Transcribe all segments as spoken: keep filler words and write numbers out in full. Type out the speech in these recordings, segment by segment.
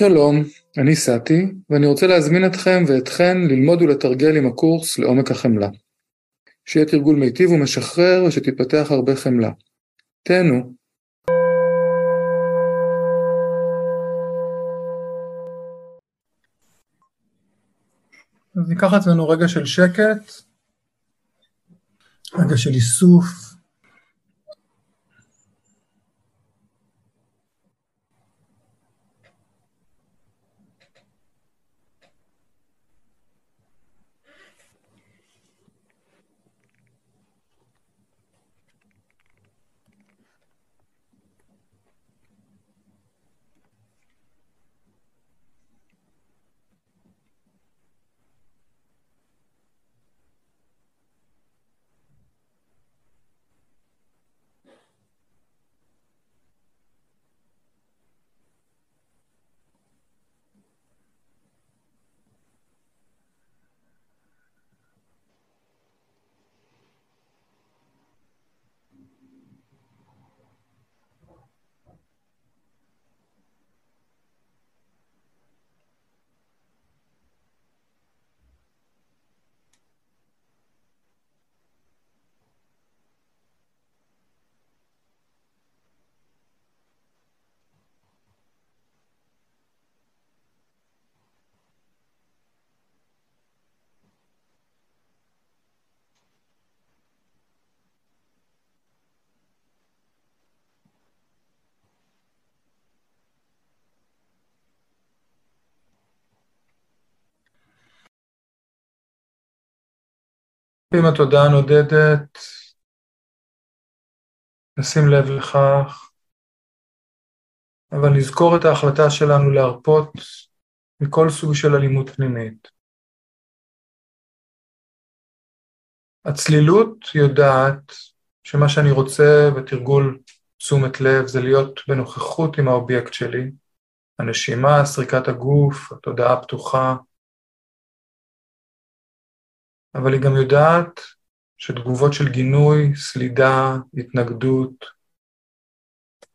שלום, אני סאטי, ואני רוצה להזמין אתכם ואתכן ללמוד ולתרגל עם הקורס לעומק החמלה. שיהיה תרגול מיטיב ומשחרר ושתתפתח הרבה חמלה. תהנו. אז ניקח אצלנו רגע של שקט, רגע של איסוף. עם התודעה הנודדת, נשים לב לכך, אבל נזכור את ההחלטה שלנו להרפות מכל סוג של אלימות פנימית. הצלילות יודעת שמה שאני רוצה בתרגול תשומת לב זה להיות בנוכחות עם האובייקט שלי, הנשימה, סריקת הגוף, התודעה הפתוחה, אבל היא גם יודעת שתגובות של גינוי, סלידה, התנגדות,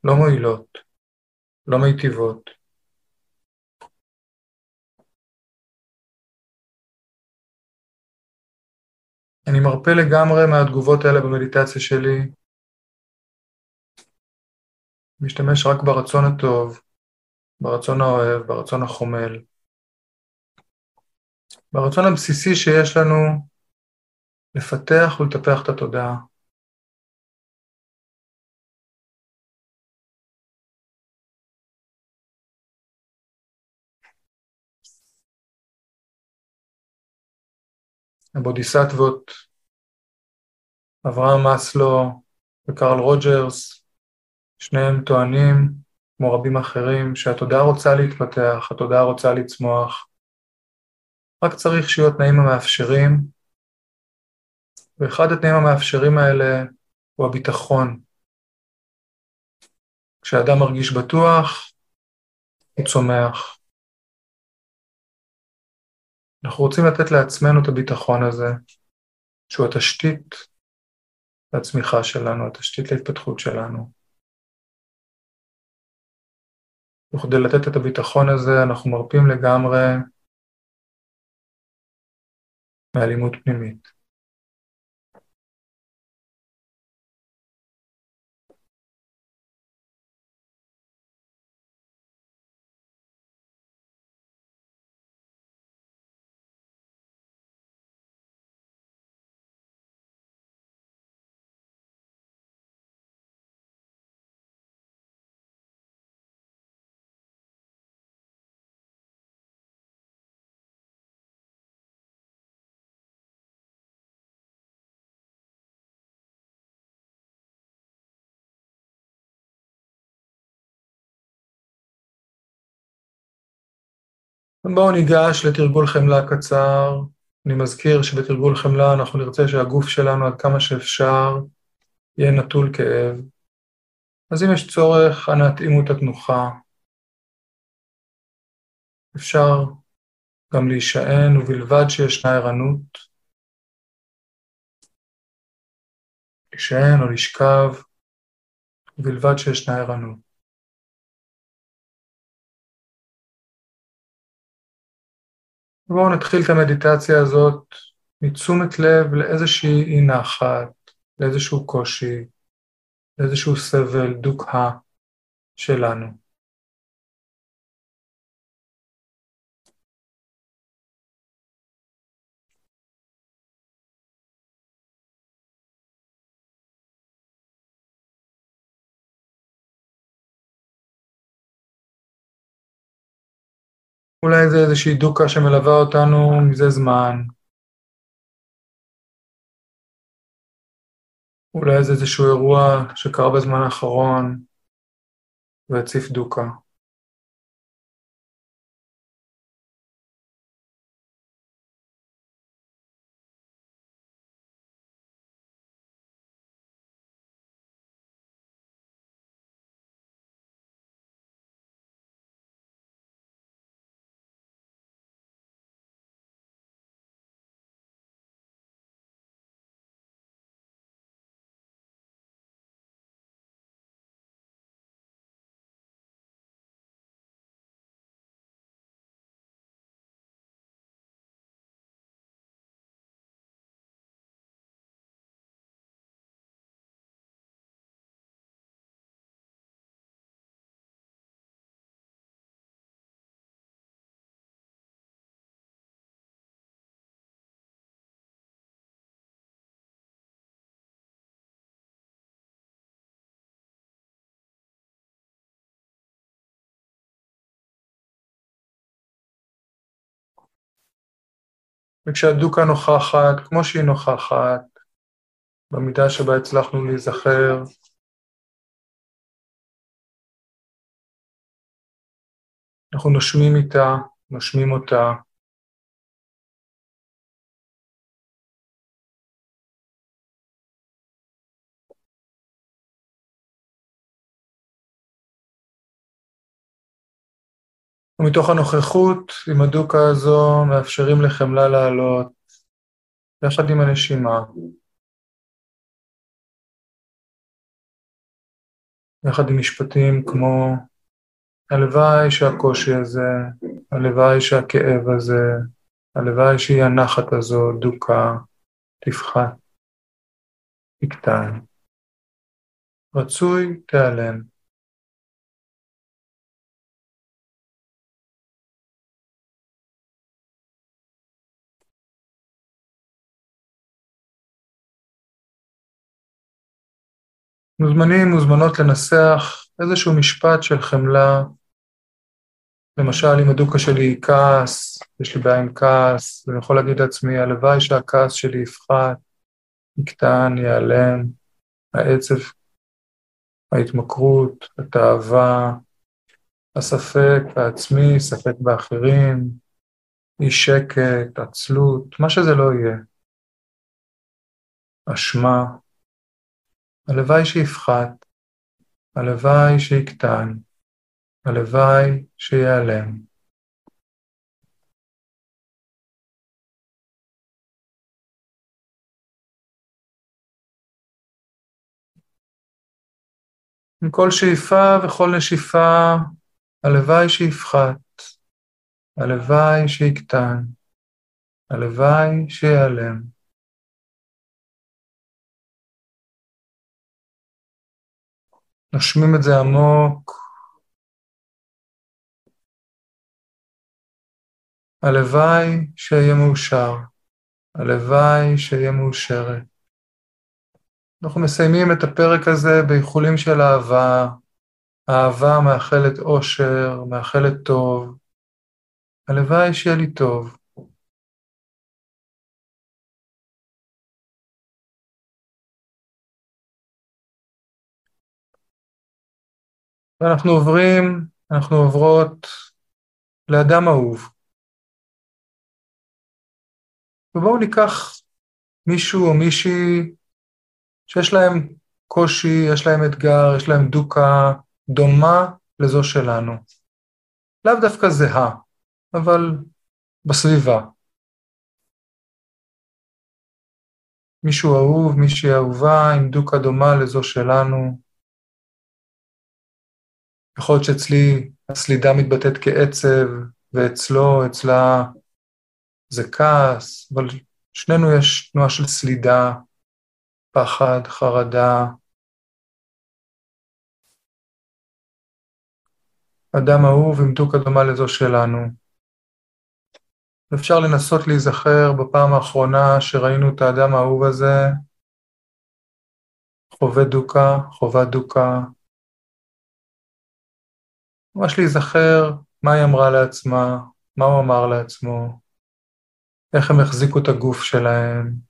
לא מועילות, לא מיטיבות. אני מרפה לגמרי מהתגובות האלה במדיטציה שלי, משתמש רק ברצון הטוב, ברצון האוהב, ברצון החומל, ברצון הבסיסי שיש לנו, לפתח ולטפח את התודעה. הבודיסטוות, אברהם מאסלו וקרל רוג'רס, שניהם טוענים, כמו רבים אחרים, שהתודעה רוצה להתפתח, התודעה רוצה לצמוח, רק צריך שיהיו התנאים המאפשרים, ואחד התנאים המאפשרים האלה הוא הביטחון. כשאדם מרגיש בטוח, הוא צומח. אנחנו רוצים לתת לעצמנו את הביטחון הזה, שהוא התשתית לצמיחה שלנו, התשתית להתפתחות שלנו. וכדי לתת את הביטחון הזה, אנחנו מרפים לגמרי מאלימות פנימית. בואו ניגש לתרגול חמלה קצר. אני מזכיר שבתרגול חמלה אנחנו נרצה שהגוף שלנו עד כמה שאפשר יהיה נטול כאב. אז אם יש צורך, אנא תתאימו את התנוחה. אפשר גם להישען ובלבד שישנה ערנות. להישען או לשכב ובלבד שישנה ערנות. בואו נתחיל את המדיטציה הזאת מתשומת לב לאיזושהי אי נחת, לאיזשהו קושי, לאיזשהו סבל, דוקהה שלנו. אולי זה איזושהי דוקהה שמלווה אותנו מזה זמן. אולי זה איזשהו אירוע שקרה בזמן האחרון והציף דוקהה. וכשהדוקהה נוכחת, כמו שהיא נוכחת, במידה שבה הצלחנו להיזכר, אנחנו נושמים איתה, נושמים אותה, ומתוך הנוכחות עם הדוקהה הזו מאפשרים לחמלה לעלות יחד עם הנשימה, יחד עם משפטים כמו הלוואי שהקושי הזה, הלוואי שהכאב הזה, הלוואי שהיא הנחת הזו, דוקהה, תפחת, תקטן, רצוי תיעלם. מוזמנים מוזמנות לנסח איזשהו משפט של חמלה, למשל אם הדוקהה שלי היא כעס, יש לי בעיה עם כעס, ואני יכול להגיד לעצמי, הלוואי שהכעס שלי יפחת, יקטן, ייעלם, העצב, ההתמכרות, התאווה, הספק העצמי, ספק באחרים, אי שקט, עצלות, מה שזה לא יהיה, אשמה, הלוואי שיפחת, הלוואי שיקטן, הלוואי שיעלם. עם כל שאיפה וכל נשיפה, הלוואי שיפחת, הלוואי שיקטן, הלוואי שיעלם. נושמים את זה עמוק, הלוואי שיהיה מאושר, הלוואי שיהיה מאושרת. אנחנו מסיימים את הפרק הזה בייחולים של אהבה, אהבה מאחלת אושר, מאחלת טוב, הלוואי שיהיה לי טוב. ואנחנו עוברים, אנחנו עוברות לאדם אהוב. ובואו ניקח מישהו או מישהי שיש להם קושי, יש להם אתגר, יש להם דוקהה דומה לזו שלנו. לאו דווקא זהה, אבל בסביבה. מישהו אהוב, מישהי אהובה עם דוקהה דומה לזו שלנו. יכול להיות שאצלי הסלידה מתבטאת כעצב, ואצלו, אצלה זה כעס, אבל שנינו יש תנועה של סלידה, פחד, חרדה. אדם אהוב עם דוקהה דומה לזו שלנו. אפשר לנסות להיזכר בפעם האחרונה שראינו את האדם האהוב הזה, חווה דוקהה, חווה דוקהה. ממש להיזכר מה היא אמרה לעצמה, מה הוא אמר לעצמו, איך הם החזיקו את הגוף שלהם.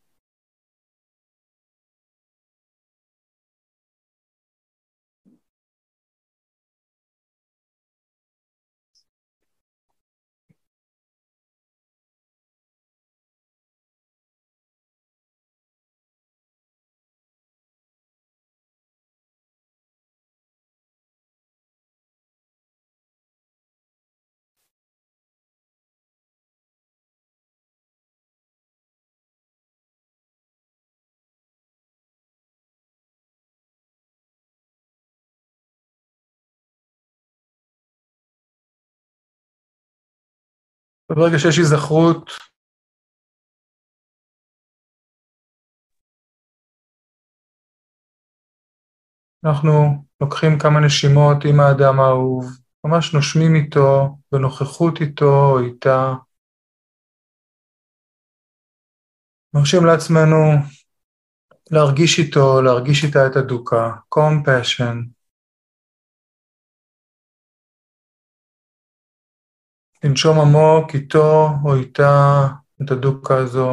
ברגע שיש היזכרות, אנחנו לוקחים כמה נשימות עם האדם האהוב, ממש נושמים איתו, בנוכחות איתו או איתה. מרשים לעצמנו להרגיש איתו, להרגיש איתה את הדוקהה, compassion. לנשום עמוק איתו או איתה את הדוקהה הזו.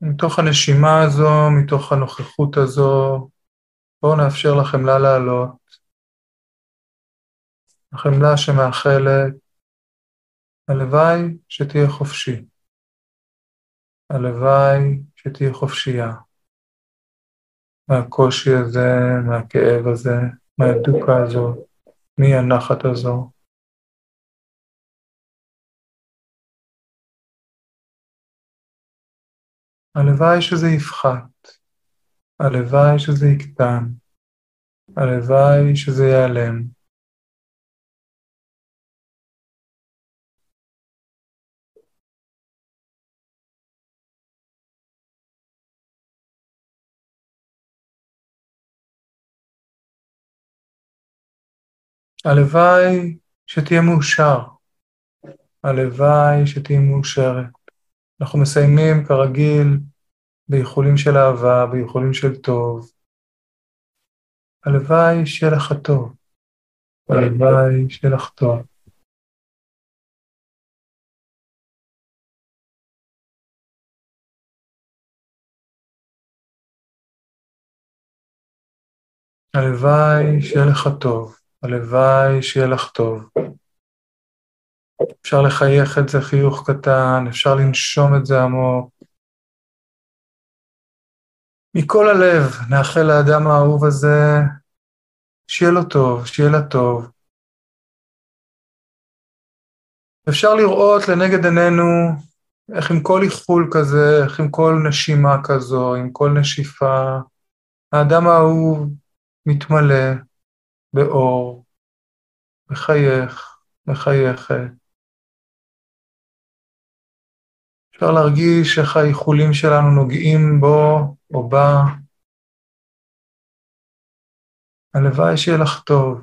מתוך הנשימה הזו, מתוך הנוכחות הזו, בואו נאפשר לחמלה לעלות. החמלה שמאחלת, הלוואי שתהיה חופשי. הלוואי שתהיה חופשייה. מהקושי הזה, מהכאב הזה, מהדוקהה הזו, מהנחת הזו. הלוואי שזה יפחת. הלוואי שזה יקטן. הלוואי שזה ייעלם. הלוואי שתהיה מאושר, הלוואי שתהיה מאושרת. אנחנו מסיימים כרגיל בייחולים של אהבה, בייחולים של טוב. הלוואי שיהיה לך טוב, הלוואי שיהיה לך טוב. הלוואי שיהיה לך טוב. הלוואי שיהיה לך טוב. אפשר לחייך את זה חיוך קטן, אפשר לנשום את זה עמוק. מכל הלב נאחל לאדם האהוב הזה שיהיה לו טוב, שיהיה לה טוב. אפשר לראות לנגד עינינו איך עם כל איחול כזה, איך עם כל נשימה כזו, עם כל נשיפה, האדם האהוב מתמלא. באור, מחייך, מחייכת. אפשר להרגיש איך האיחולים שלנו נוגעים בו או בה. הלוואי שיהיה לך טוב,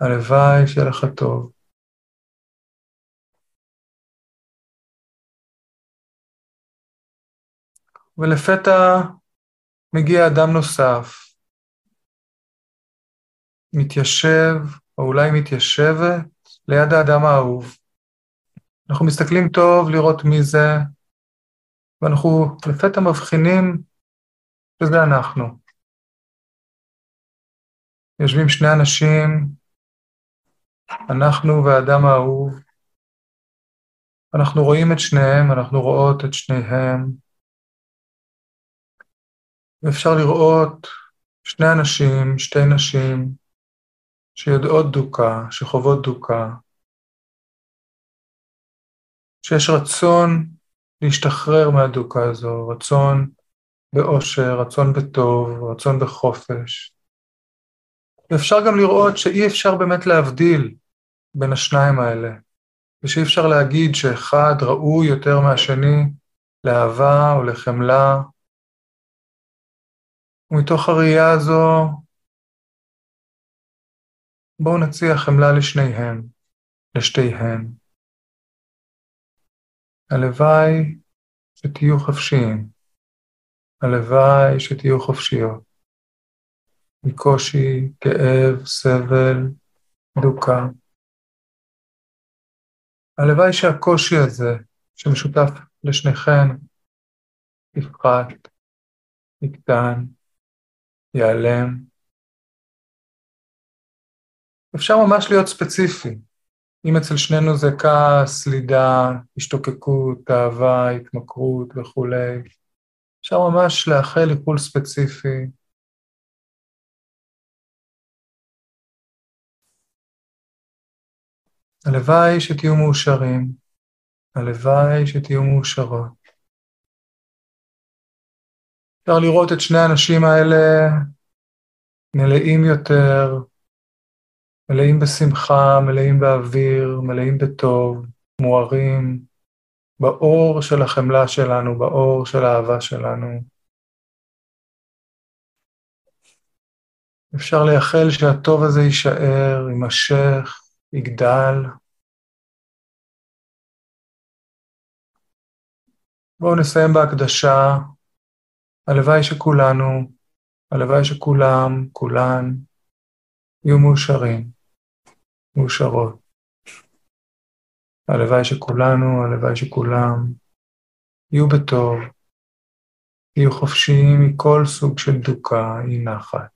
הלוואי שיהיה לך טוב. ולפתע מגיע אדם נוסף. מתיישב, או אולי מתיישבת, ליד האדם האהוב. אנחנו מסתכלים טוב לראות מי זה, ואנחנו לפתע מבחינים שזה אנחנו. יושבים שני אנשים, אנחנו והאדם האהוב. אנחנו רואים את שניהם, אנחנו רואות את שניהם. ואפשר לראות שני אנשים, שתי נשים, שיודעות דוקהה, שחוות דוקהה, שיש רצון להשתחרר מהדוקהה הזו, רצון באושר, רצון בטוב, רצון בחופש. ואפשר גם לראות שאי אפשר באמת להבדיל בין השניים האלה, ושאי אפשר להגיד שאחד ראוי יותר מהשני לאהבה או לחמלה. ומתוך הראייה הזו, בואו נציע חמלה לשניהם, לשתיהן. הלוואי שתהיו חופשיים, הלוואי שתהיו חופשיות, מקושי, כאב, סבל, דוקה. הלוואי שהקושי הזה, שמשותף לשניכן, יפחת, יקטן, ייעלם. אפשר ממש להיות ספציפי. אם אצל שנינו זה כעס, לידה, השתוקקות, אהבה, התמכרות וכו'. אפשר ממש לאחל איחול ספציפי. הלוואי שתהיו מאושרים. הלוואי שתהיו מאושרות. אפשר לראות את שני האנשים האלה מלאים יותר, מלאים בשמחה, מלאים באוויר, מלאים בטוב, מוארים, באור של החמלה שלנו, באור של האהבה שלנו. אפשר לייחל שהטוב הזה יישאר, יימשך, יגדל. בואו נסיים בהקדשה. הלוואי שכולנו, הלוואי שכולם, כולן, יהיו מאושרים, מאושרות. הלוואי שכולנו, הלוואי שכולם, יהיו בטוב, יהיו חופשיים מכל סוג של דוקה, אי נחת.